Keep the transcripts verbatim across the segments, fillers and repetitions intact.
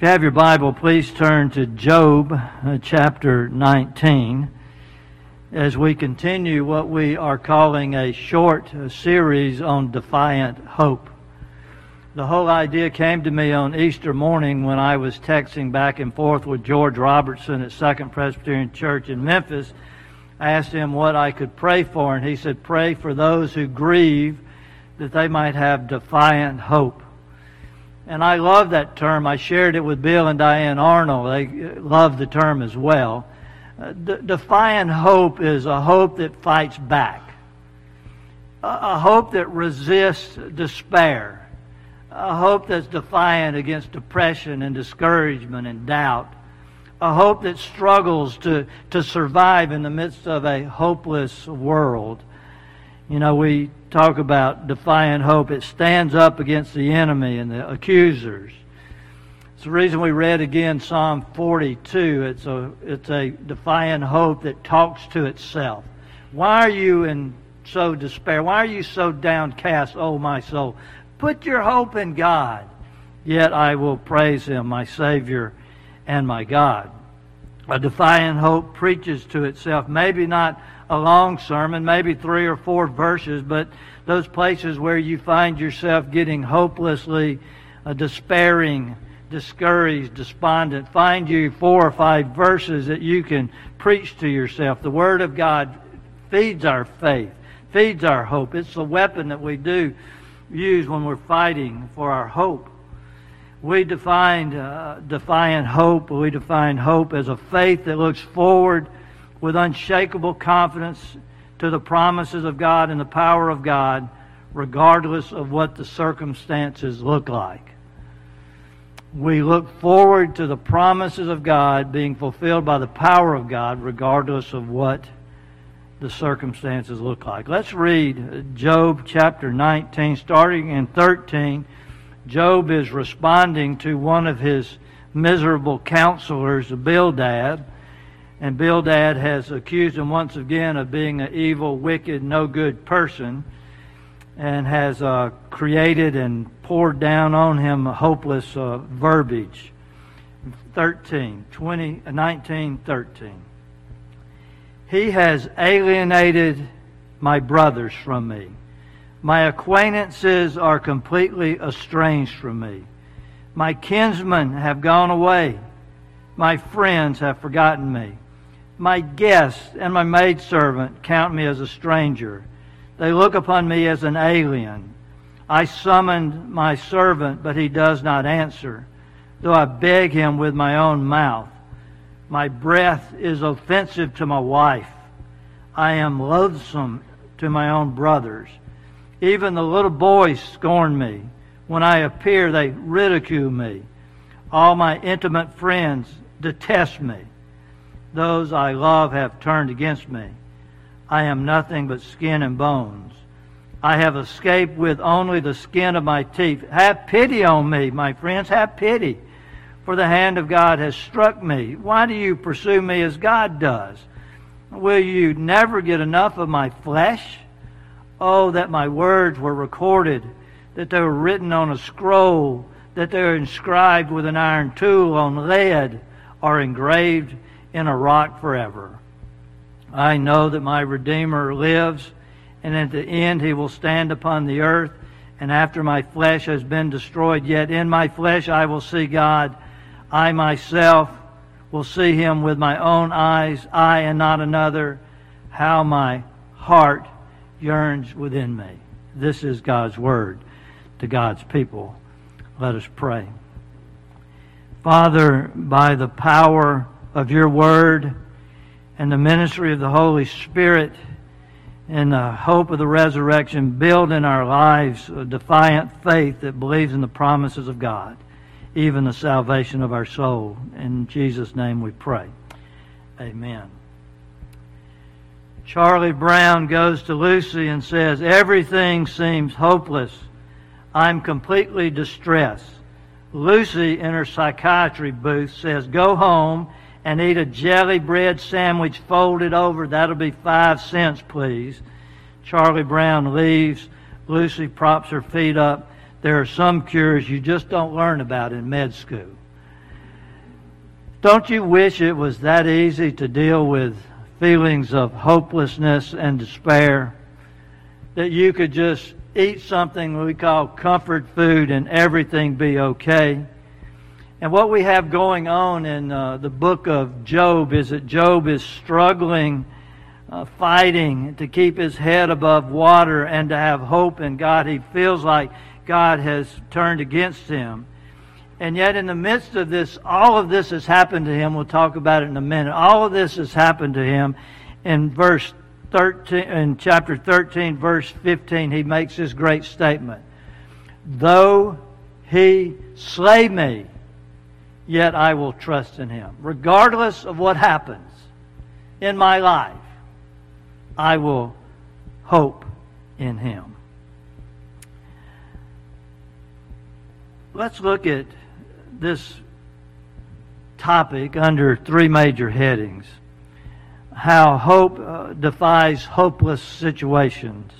If you have your Bible, please turn to Job uh, chapter nineteen as we continue what we are calling a short uh, series on defiant hope. The whole idea came to me on Easter morning when I was texting back and forth with George Robertson at Second Presbyterian Church in Memphis. I asked him what I could pray for, and he said, "Pray for those who grieve that they might have defiant hope." And I love that term. I shared it with Bill and Diane Arnold. They love the term as well. D- defiant hope is a hope that fights back, a-, a hope that resists despair, a hope that's defiant against depression and discouragement and doubt, a hope that struggles to, to survive in the midst of a hopeless world. You know, we talk about defiant hope. It stands up against the enemy and the accusers. It's the reason we read again Psalm forty-two. It's a it's a defiant hope that talks to itself. Why are you in so despair? Why are you so downcast, O my soul? Put your hope in God. Yet I will praise Him, my Savior and my God. A defiant hope preaches to itself. Maybe not a long sermon, maybe three or four verses, but those places where you find yourself getting hopelessly uh, despairing, discouraged, despondent, find you four or five verses that you can preach to yourself. The Word of God feeds our faith, feeds our hope. It's the weapon that we do use when we're fighting for our hope. We define uh, defiant hope. We define hope as a faith that looks forward with unshakable confidence to the promises of God and the power of God, regardless of what the circumstances look like. We look forward to the promises of God being fulfilled by the power of God, regardless of what the circumstances look like. Let's read Job chapter nineteen, starting in thirteen. Job is responding to one of his miserable counselors, Bildad. And Bildad has accused him once again of being an evil, wicked, no good person, and has uh, created and poured down on him a hopeless uh, verbiage. nineteen thirteen. He has alienated my brothers from me. My acquaintances are completely estranged from me. My kinsmen have gone away. My friends have forgotten me. My guests and my maidservant count me as a stranger. They look upon me as an alien. I summoned my servant, but he does not answer, though I beg him with my own mouth. My breath is offensive to my wife. I am loathsome to my own brothers. Even the little boys scorn me. When I appear, they ridicule me. All my intimate friends detest me. Those I love have turned against me. I am nothing but skin and bones. I have escaped with only the skin of my teeth. Have pity on me, my friends, have pity, for the hand of God has struck me. Why do you pursue me as God does? Will you never get enough of my flesh? Oh, that my words were recorded, that they were written on a scroll, that they are inscribed with an iron tool on lead, are engraved in a rock forever. I know that my Redeemer lives, and at the end He will stand upon the earth, and after my flesh has been destroyed, yet in my flesh I will see God. I myself will see Him with my own eyes, I and not another. How my heart yearns within me. This is God's word to God's people. Let us pray. Father, by the power of your word and the ministry of the Holy Spirit and the hope of the resurrection, build in our lives a defiant faith that believes in the promises of God, even the salvation of our soul. In Jesus' name we pray. Amen. Charlie Brown goes to Lucy and says, "Everything seems hopeless. I'm completely distressed." Lucy in her psychiatry booth says, "Go home and eat a jelly bread sandwich folded over. That'll be five cents, please." Charlie Brown leaves. Lucy props her feet up. There are some cures you just don't learn about in med school. Don't you wish it was that easy to deal with feelings of hopelessness and despair? That you could just eat something we call comfort food and everything be okay? And what we have going on in uh, the book of Job is that Job is struggling, uh, fighting to keep his head above water and to have hope in God. He feels like God has turned against him. And yet in the midst of this, all of this has happened to him. We'll talk about it in a minute. All of this has happened to him. In verse thirteen, in chapter thirteen, verse fifteen, he makes this great statement. Though he slay me, yet I will trust in him. Regardless of what happens in my life, I will hope in him. Let's look at this topic under three major headings. How hope uh, defies hopeless situations.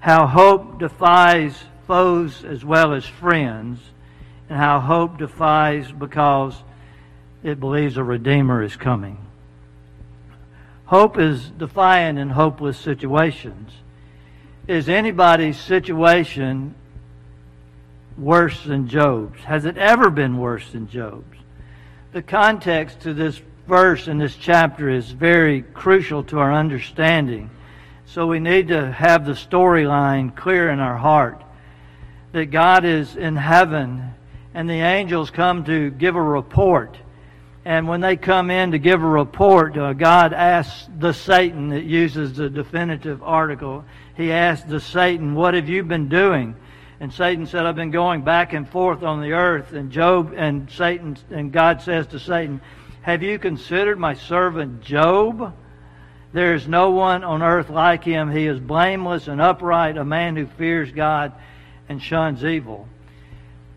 How hope defies foes as well as friends. And how hope defies because it believes a Redeemer is coming. Hope is defiant in hopeless situations. Is anybody's situation worse than Job's? Has it ever been worse than Job's? The context to this verse and this chapter is very crucial to our understanding. So we need to have the storyline clear in our heart. That God is in heaven, and the angels come to give a report. And when they come in to give a report, uh, God asks the Satan, that uses the definitive article, he asks the Satan, what have you been doing? And Satan said, I've been going back and forth on the earth. And Job and Satan and God says to Satan, have you considered my servant Job? There is no one on earth like him. He is blameless and upright, a man who fears God and shuns evil.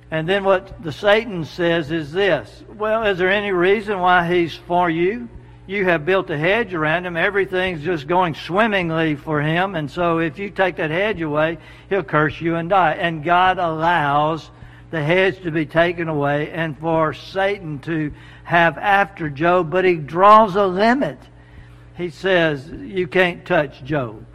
And then what the Satan says is this. Well, is there any reason why he's for you? You have built a hedge around him. Everything's just going swimmingly for him. And so if you take that hedge away, he'll curse you and die. And God allows the hedge to be taken away and for Satan to have after Job. But he draws a limit. He says, you can't touch Job.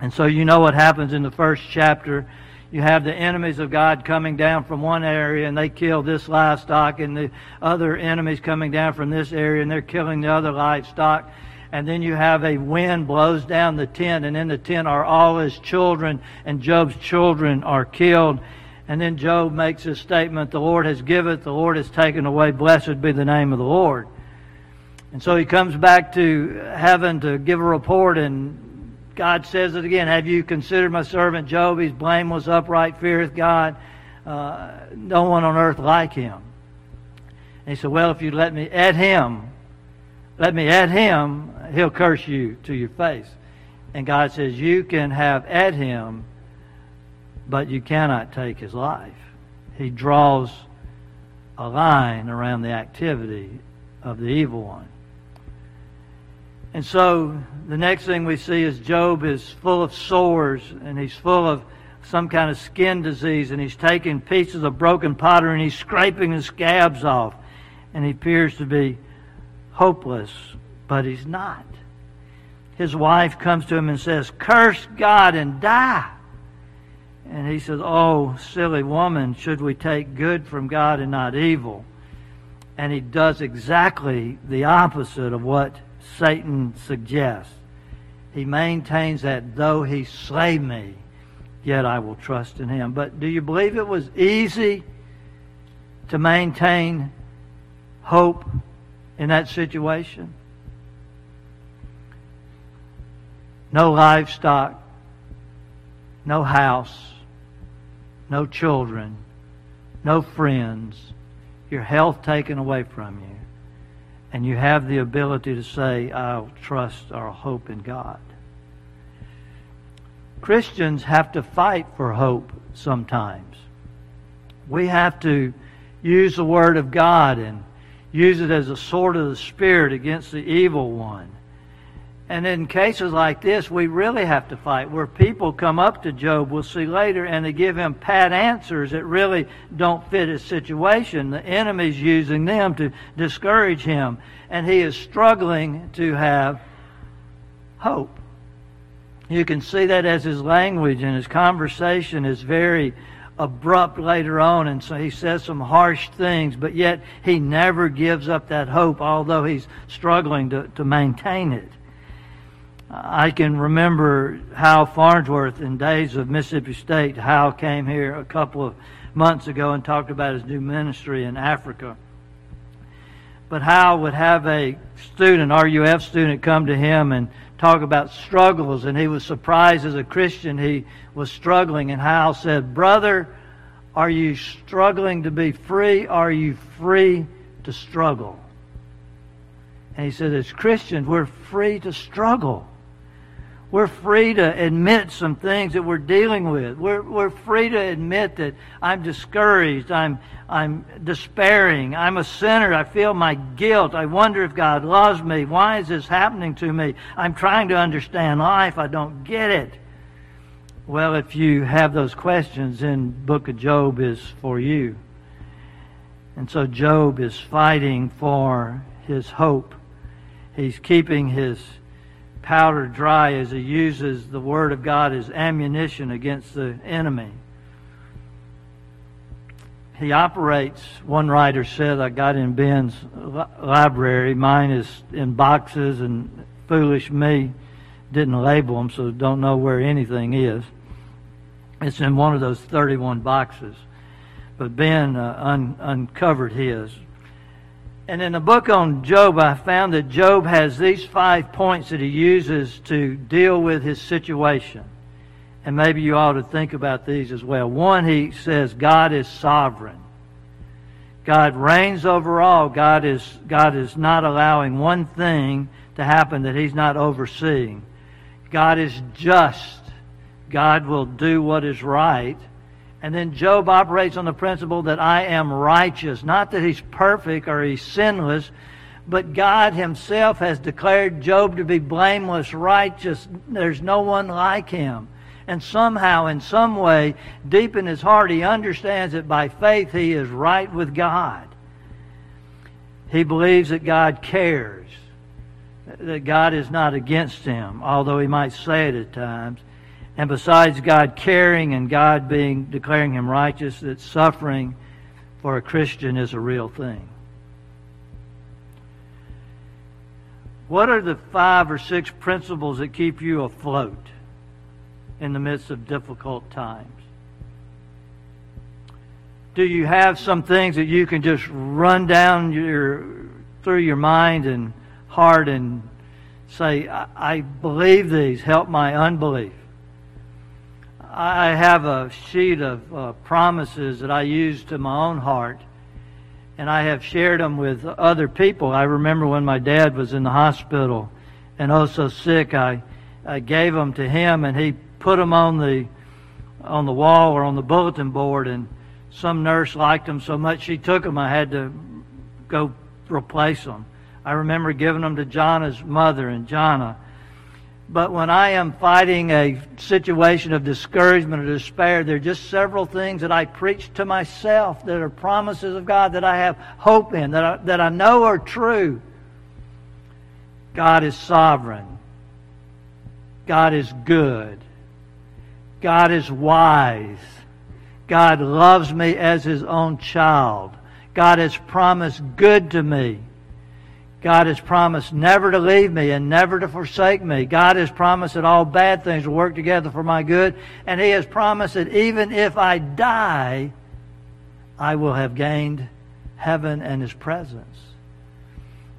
And so you know what happens in the first chapter. You have the enemies of God coming down from one area and they kill this livestock, and the other enemies coming down from this area and they're killing the other livestock. And then you have a wind blows down the tent, and in the tent are all his children, and Job's children are killed. And then Job makes his statement, the Lord has given, the Lord has taken away, blessed be the name of the Lord. And so he comes back to heaven to give a report, and God says it again, have you considered my servant Job? He's blameless, upright, feareth God. Uh, no one on earth like him. And he said, well, if you let me at him, let me at him, he'll curse you to your face. And God says, you can have at him, but you cannot take his life. He draws a line around the activity of the evil one. And so the next thing we see is Job is full of sores, and he's full of some kind of skin disease, and he's taking pieces of broken pottery and he's scraping the scabs off, and he appears to be hopeless, but he's not. His wife comes to him and says, curse God and die. And he says, oh, silly woman, should we take good from God and not evil? And he does exactly the opposite of what Satan suggests. He maintains that though he slay me, yet I will trust in him. But do you believe it was easy to maintain hope in that situation? No livestock, no house, no children, no friends, your health taken away from you. And you have the ability to say, I'll trust or hope in God. Christians have to fight for hope sometimes. We have to use the Word of God and use it as a sword of the Spirit against the evil one. And in cases like this, we really have to fight, where people come up to Job, we'll see later, and they give him pat answers that really don't fit his situation. The enemy's using them to discourage him, and he is struggling to have hope. You can see that as his language and his conversation is very abrupt later on, and so he says some harsh things, but yet he never gives up that hope, although he's struggling to, to maintain it. I can remember Hal Farnsworth in days of Mississippi State. Hal came here a couple of months ago and talked about his new ministry in Africa. But Hal would have a student, R U F student, come to him and talk about struggles, and he was surprised as a Christian he was struggling, and Hal said, "Brother, are you struggling to be free? Are you free to struggle?" And he said, as Christians, we're free to struggle. We're free to admit some things that we're dealing with. We're we're free to admit that I'm discouraged, I'm I'm despairing, I'm a sinner, I feel my guilt, I wonder if God loves me, why is this happening to me? I'm trying to understand life, I don't get it. Well, if you have those questions, then the book of Job is for you. And so Job is fighting for his hope. He's keeping his powder dry as he uses the Word of God as ammunition against the enemy. He operates, one writer said, I got in Ben's li- library, mine is in boxes, and foolish me didn't label them, so don't know where anything is. It's in one of those thirty-one boxes. But Ben uh, un- uncovered his. And in the book on Job, I found that Job has these five points that he uses to deal with his situation. And maybe you ought to think about these as well. One, he says, God is sovereign. God reigns over all. God is, God is not allowing one thing to happen that he's not overseeing. God is just. God will do what is right. And then Job operates on the principle that I am righteous. Not that he's perfect or he's sinless, but God himself has declared Job to be blameless, righteous. There's no one like him. And somehow, in some way, deep in his heart, he understands that by faith he is right with God. He believes that God cares, that God is not against him, although he might say it at times. And besides God caring and God being declaring him righteous, that suffering for a Christian is a real thing. What are the five or six principles that keep you afloat in the midst of difficult times? Do you have some things that you can just run down your through your mind and heart and say, I, I believe these, help my unbelief? I have a sheet of uh, promises that I use to my own heart, and I have shared them with other people. I remember when my dad was in the hospital and oh so sick, I, I gave them to him, and he put them on the on the wall or on the bulletin board, and some nurse liked them so much she took them. I had to go replace them. I remember giving them to Jana's mother, and Jana. But when I am fighting a situation of discouragement or despair, there are just several things that I preach to myself that are promises of God that I have hope in, that I, that I know are true. God is sovereign. God is good. God is wise. God loves me as His own child. God has promised good to me. God has promised never to leave me and never to forsake me. God has promised that all bad things will work together for my good. And He has promised that even if I die, I will have gained heaven and His presence.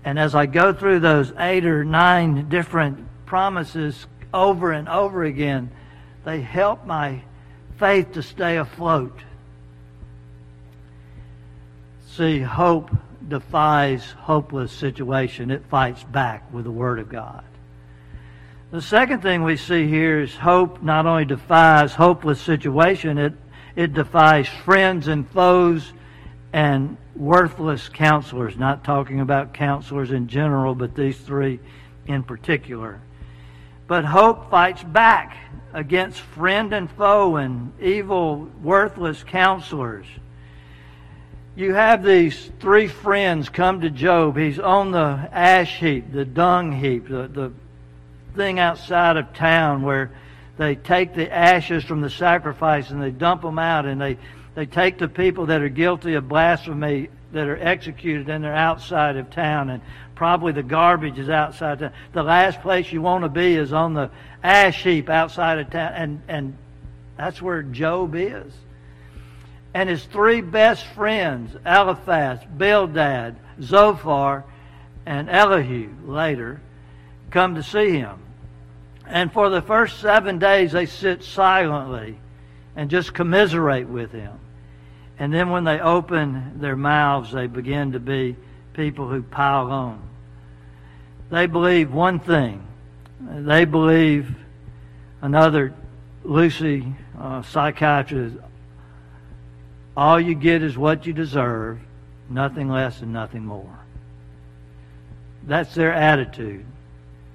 And as I go through those eight or nine different promises over and over again, they help my faith to stay afloat. See, hope defies hopeless situation. It fights back with the Word of God. The second thing we see here is hope not only defies hopeless situation, it, it defies friends and foes and worthless counselors. Not talking about counselors in general, but these three in particular. But hope fights back against friend and foe and evil, worthless counselors. You have these three friends come to Job. He's on the ash heap, the dung heap, the, the thing outside of town where they take the ashes from the sacrifice and they dump them out, and they, they take the people that are guilty of blasphemy that are executed, and they're outside of town, and probably the garbage is outside town. The last place you want to be is on the ash heap outside of town, and, and that's where Job is. And his three best friends, Eliphaz, Bildad, Zophar, and Elihu later, come to see him. And for the first seven days they sit silently and just commiserate with him. And then when they open their mouths, they begin to be people who pile on. They believe one thing. They believe another Lucy uh, psychiatrist, all you get is what you deserve, nothing less and nothing more. That's their attitude.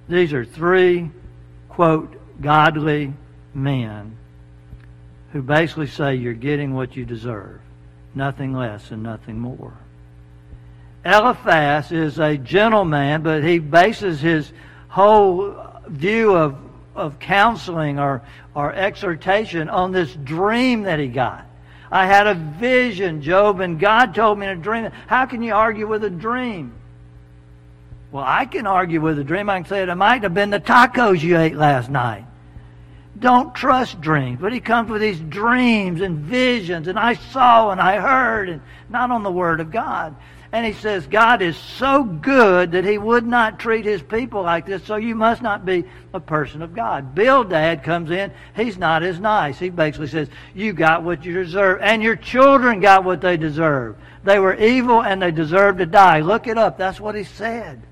These are three, quote, godly men who basically say you're getting what you deserve, nothing less and nothing more. Eliphaz is a gentleman, but he bases his whole view of, of counseling or, or exhortation on this dream that he got. I had a vision, Job, and God told me in a dream. How can you argue with a dream? Well, I can argue with a dream. I can say it might have been the tacos you ate last night. Don't trust dreams. But he comes with these dreams and visions, and I saw and I heard, and not on the Word of God. And he says, God is so good that he would not treat his people like this, so you must not be a person of God. Bildad comes in. He's not as nice. He basically says, you got what you deserve, and your children got what they deserve. They were evil, and they deserved to die. Look it up. That's what he said.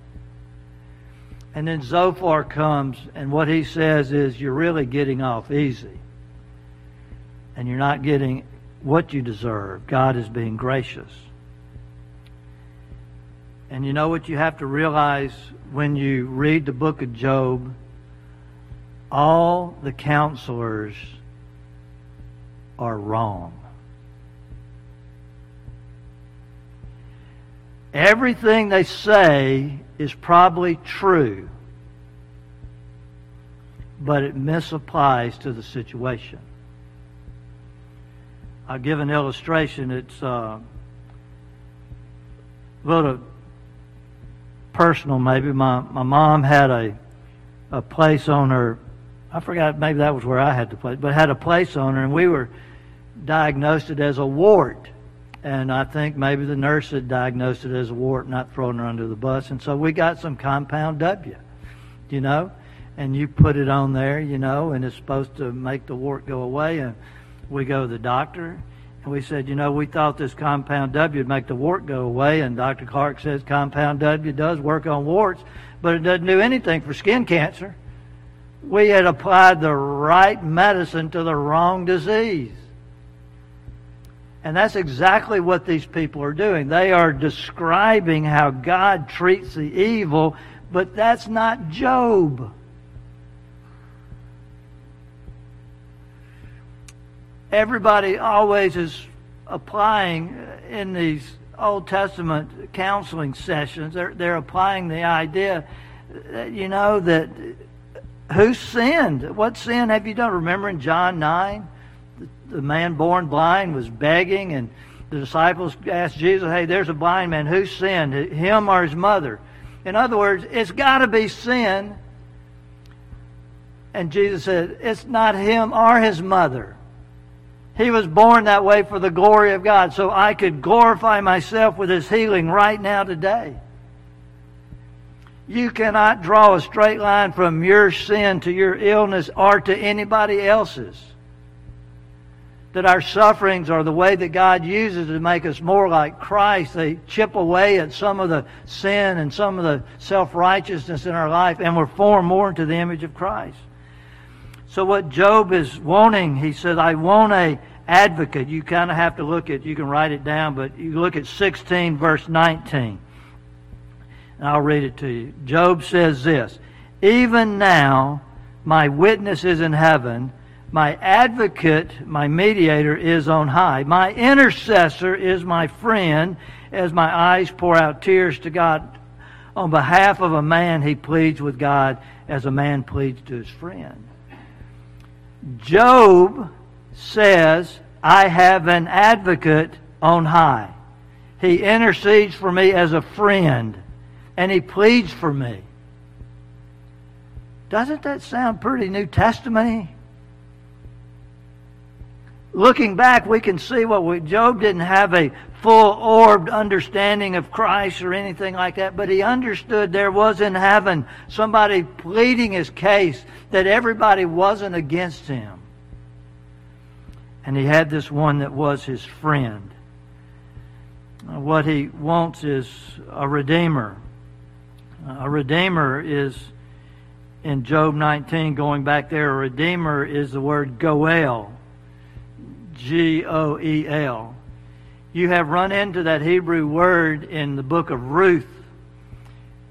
And then Zophar comes, and what he says is, you're really getting off easy, and you're not getting what you deserve. God is being gracious. And you know what you have to realize when you read the book of Job? All the counselors are wrong. Everything they say is probably true, but it misapplies to the situation. I'll give an illustration. It's uh, a little personal, maybe. My, my mom had a a place on her, I forgot, maybe that was where I had the place, but had a place on her, and we were diagnosed it as a wart. And I think maybe the nurse had diagnosed it as a wart, not throwing her under the bus. And so we got some compound W, you know, and you put it on there, you know, and it's supposed to make the wart go away. And we go to the doctor, and we said, you know, we thought this compound W would make the wart go away. And Doctor Clark says compound W does work on warts, but it doesn't do anything for skin cancer. We had applied the right medicine to the wrong disease. And that's exactly what these people are doing. They are describing how God treats the evil, but that's not Job. Everybody always is applying in these Old Testament counseling sessions, they're, they're applying the idea, you know, that who sinned? What sin have you done? Remember in John nine, the, the man born blind was begging, and the disciples asked Jesus, hey, there's a blind man. Who sinned, him or his mother? In other words, it's got to be sin. And Jesus said, it's not him or his mother. He was born that way for the glory of God, so I could glorify myself with his healing right now today. You cannot draw a straight line from your sin to your illness or to anybody else's. That our sufferings are the way that God uses to make us more like Christ. They chip away at some of the sin and some of the self-righteousness in our life, and we're formed more into the image of Christ. So what Job is wanting, he said, I want a advocate. You kind of have to look at, you can write it down, but you look at sixteen verse nineteen. And I'll read it to you. Job says this, even now my witness is in heaven, my advocate, my mediator is on high, my intercessor is my friend, as my eyes pour out tears to God. On behalf of a man, he pleads with God as a man pleads to his friend. Job says, I have an advocate on high. He intercedes for me as a friend, and he pleads for me. Doesn't that sound pretty New Testament-y? Looking back, we can see what we, Job didn't have a full-orbed understanding of Christ or anything like that, but he understood there was in heaven somebody pleading his case, that everybody wasn't against him. And he had this one that was his friend. What he wants is a redeemer. A redeemer is, in Job nineteen, going back there, a redeemer is the word goel. G O E L. You have run into that Hebrew word in the book of Ruth.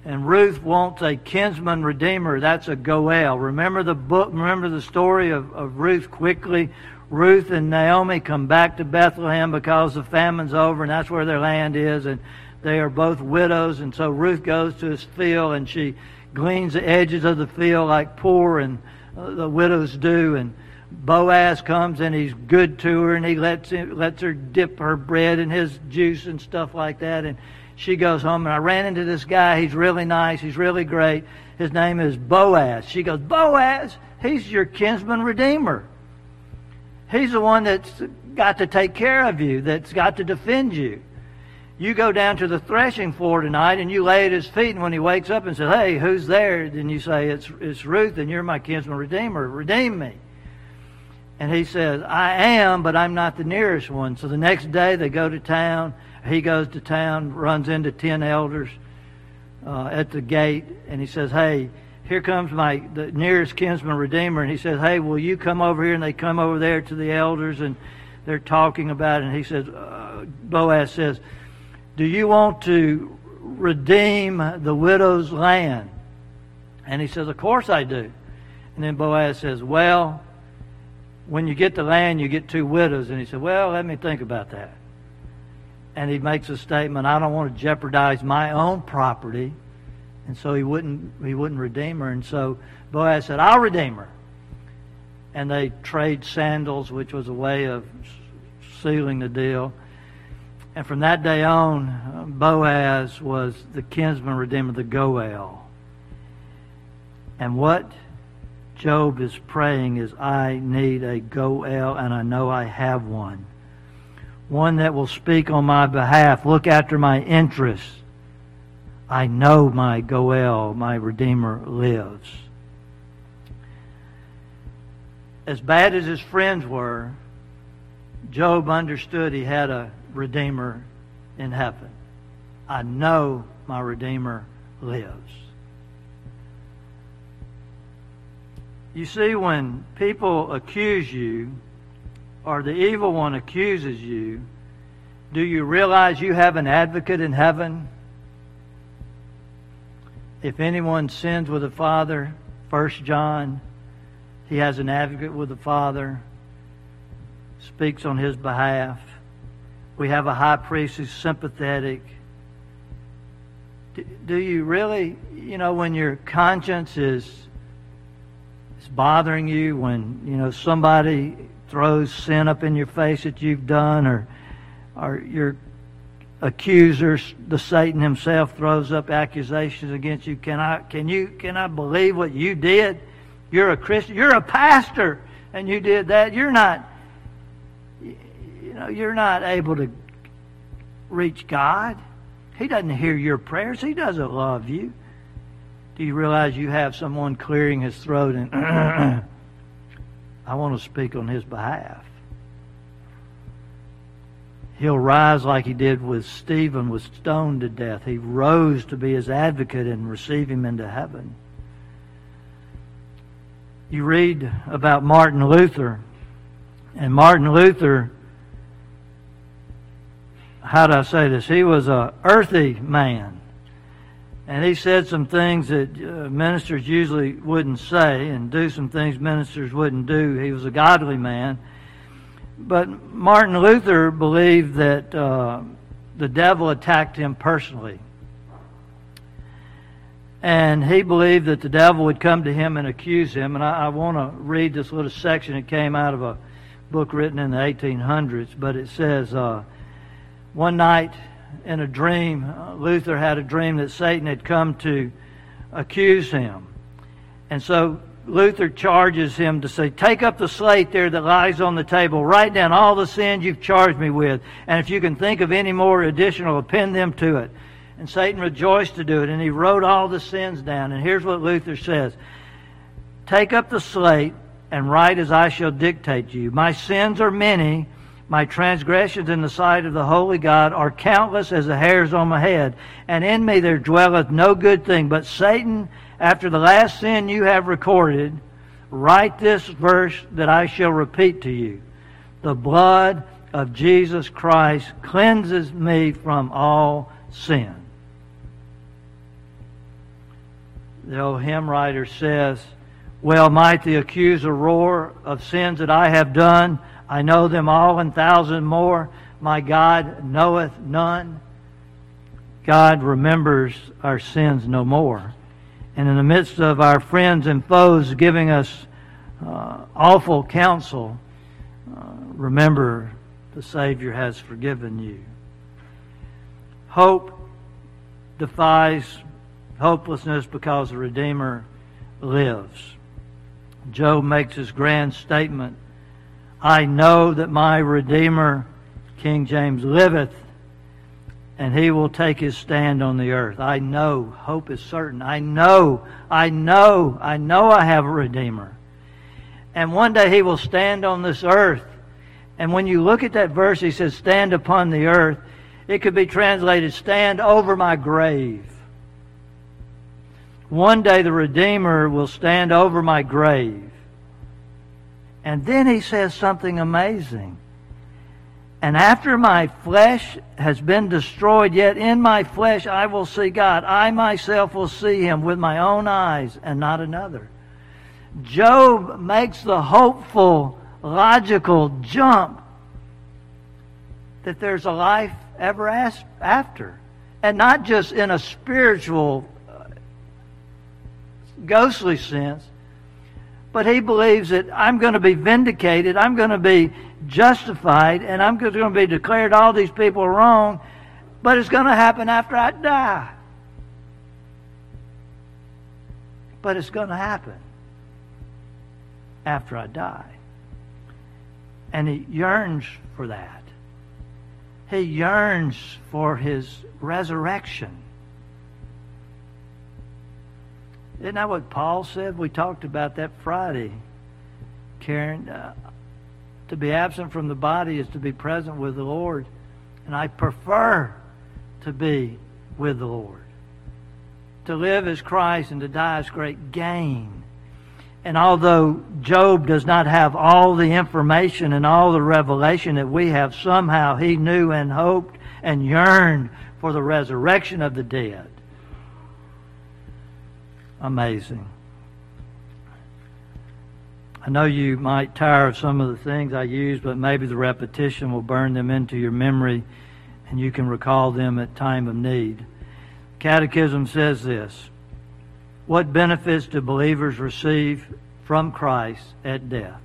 And Ruth wants a kinsman redeemer. That's a goel. Remember the book, remember the story of, of Ruth quickly. Ruth and Naomi come back to Bethlehem because the famine's over, and that's where their land is, and they are both widows, and so Ruth goes to his field, and she gleans the edges of the field like poor and uh, the widows do, and Boaz comes and he's good to her, and he lets him, lets her dip her bread in his juice and stuff like that. And she goes home, and I ran into this guy. He's really nice. He's really great. His name is Boaz. She goes, Boaz, he's your kinsman redeemer. He's the one that's got to take care of you, that's got to defend you. You go down to the threshing floor tonight, and you lay at his feet, and when he wakes up and says, hey, who's there? Then you say, it's, it's Ruth, and you're my kinsman redeemer. Redeem me. And he says, I am, but I'm not the nearest one. So the next day they go to town. He goes to town, runs into ten elders uh, at the gate, and he says, hey, here comes my the nearest kinsman redeemer. And he says, hey, will you come over here? And they come over there to the elders, and they're talking about it. And he says, uh, Boaz says, do you want to redeem the widow's land? And he says, of course I do. And then Boaz says, well, when you get the land, you get two widows. And he said, well, let me think about that. And he makes a statement, I don't want to jeopardize my own property. And so he wouldn't he wouldn't redeem her. And so Boaz said, I'll redeem her. And they trade sandals, which was a way of sealing the deal. And from that day on, Boaz was the kinsman redeemer, the goel. And what Job is praying is, I need a goel, and I know I have one. One that will speak on my behalf, look after my interests. I know my goel, my Redeemer, lives. As bad as his friends were, Job understood he had a Redeemer in heaven. I know my Redeemer lives. You see, when people accuse you, or the evil one accuses you, do you realize you have an advocate in heaven? If anyone sins with the Father, First John, he has an advocate with the Father, speaks on his behalf. We have a high priest who's sympathetic. Do you really, you know, when your conscience is It's bothering you, when you know somebody throws sin up in your face that you've done, or or your accuser, the Satan himself, throws up accusations against you. Can I can you can I believe what you did? You're a Christian. You're a pastor, and you did that. You're not. You know you're not able to reach God. He doesn't hear your prayers. He doesn't love you. Do you realize you have someone clearing his throat and I want to speak on his behalf? He'll rise like he did with Stephen, was stoned to death. He rose to be his advocate and receive him into heaven. You read about Martin Luther, and Martin Luther, how do I say this? He was an earthy man. And he said some things that uh, ministers usually wouldn't say, and do some things ministers wouldn't do. He was a godly man. But Martin Luther believed that uh, the devil attacked him personally. And he believed that the devil would come to him and accuse him. And I, I want to read this little section. It came out of a book written in the eighteen hundreds. But it says, uh, one night in a dream, Luther had a dream that Satan had come to accuse him. And so Luther charges him to say, take up the slate there that lies on the table. Write down all the sins you've charged me with. And if you can think of any more additional, append them to it. And Satan rejoiced to do it. And he wrote all the sins down. And here's what Luther says. Take up the slate and write as I shall dictate to you. My sins are many. My transgressions in the sight of the holy God are countless as the hairs on my head, and in me there dwelleth no good thing. But Satan, after the last sin you have recorded, write this verse that I shall repeat to you. The blood of Jesus Christ cleanses me from all sin. The old hymn writer says, well might the accuser roar of sins that I have done, I know them all and thousand more. My God knoweth none. God remembers our sins no more. And in the midst of our friends and foes giving us uh, awful counsel, uh, remember the Savior has forgiven you. Hope defies hopelessness because the Redeemer lives. Job makes his grand statement, I know that my Redeemer, King James, liveth, and he will take his stand on the earth. I know, hope is certain. I know, I know, I know I have a Redeemer. And one day he will stand on this earth. And when you look at that verse, he says, stand upon the earth. It could be translated, stand over my grave. One day the Redeemer will stand over my grave. And then he says something amazing. And after my flesh has been destroyed, yet in my flesh I will see God. I myself will see him with my own eyes and not another. Job makes the hopeful, logical jump that there's a life ever after. And not just in a spiritual, uh, ghostly sense, but he believes that I'm going to be vindicated, I'm going to be justified, and I'm going to be declared all these people wrong, but it's going to happen after I die. But it's going to happen after I die. And he yearns for that. He yearns for his resurrection. Isn't that what Paul said? We talked about that Friday, Karen. Uh, to be absent from the body is to be present with the Lord. And I prefer to be with the Lord. To live is Christ and to die is great gain. And although Job does not have all the information and all the revelation that we have, somehow he knew and hoped and yearned for the resurrection of the dead. Amazing. I know you might tire of some of the things I use, but maybe the repetition will burn them into your memory and you can recall them at time of need. Catechism says this, what benefits do believers receive from Christ at death?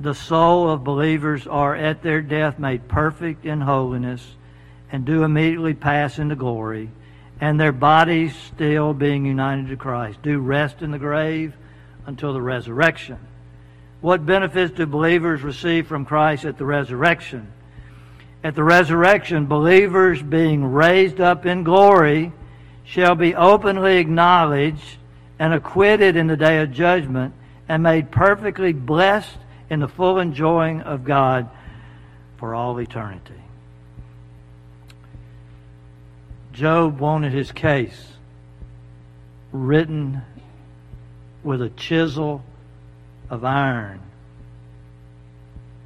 The soul of believers are at their death made perfect in holiness and do immediately pass into glory, and their bodies, still being united to Christ, do rest in the grave until the resurrection. What benefits do believers receive from Christ at the resurrection? At the resurrection, believers being raised up in glory shall be openly acknowledged and acquitted in the day of judgment and made perfectly blessed in the full enjoying of God for all eternity. Job wanted his case written with a chisel of iron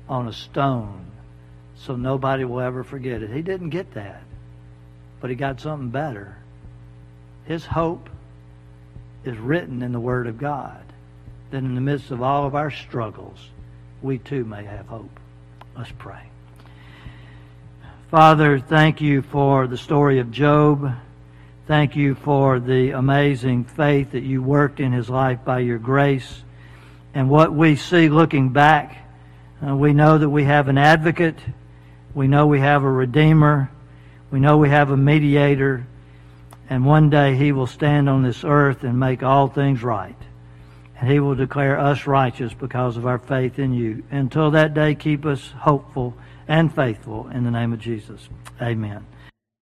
on a stone so nobody will ever forget it. He didn't get that. but he got something better. His hope is written in the Word of God. That in the midst of all of our struggles, we too may have hope. Let's pray. Father, thank you for the story of Job. Thank you for the amazing faith that you worked in his life by your grace. And what we see looking back, uh, we know that we have an advocate. We know we have a redeemer. We know we have a mediator. And one day he will stand on this earth and make all things right. And he will declare us righteous because of our faith in you. Until that day, keep us hopeful and faithful in the name of Jesus. Amen.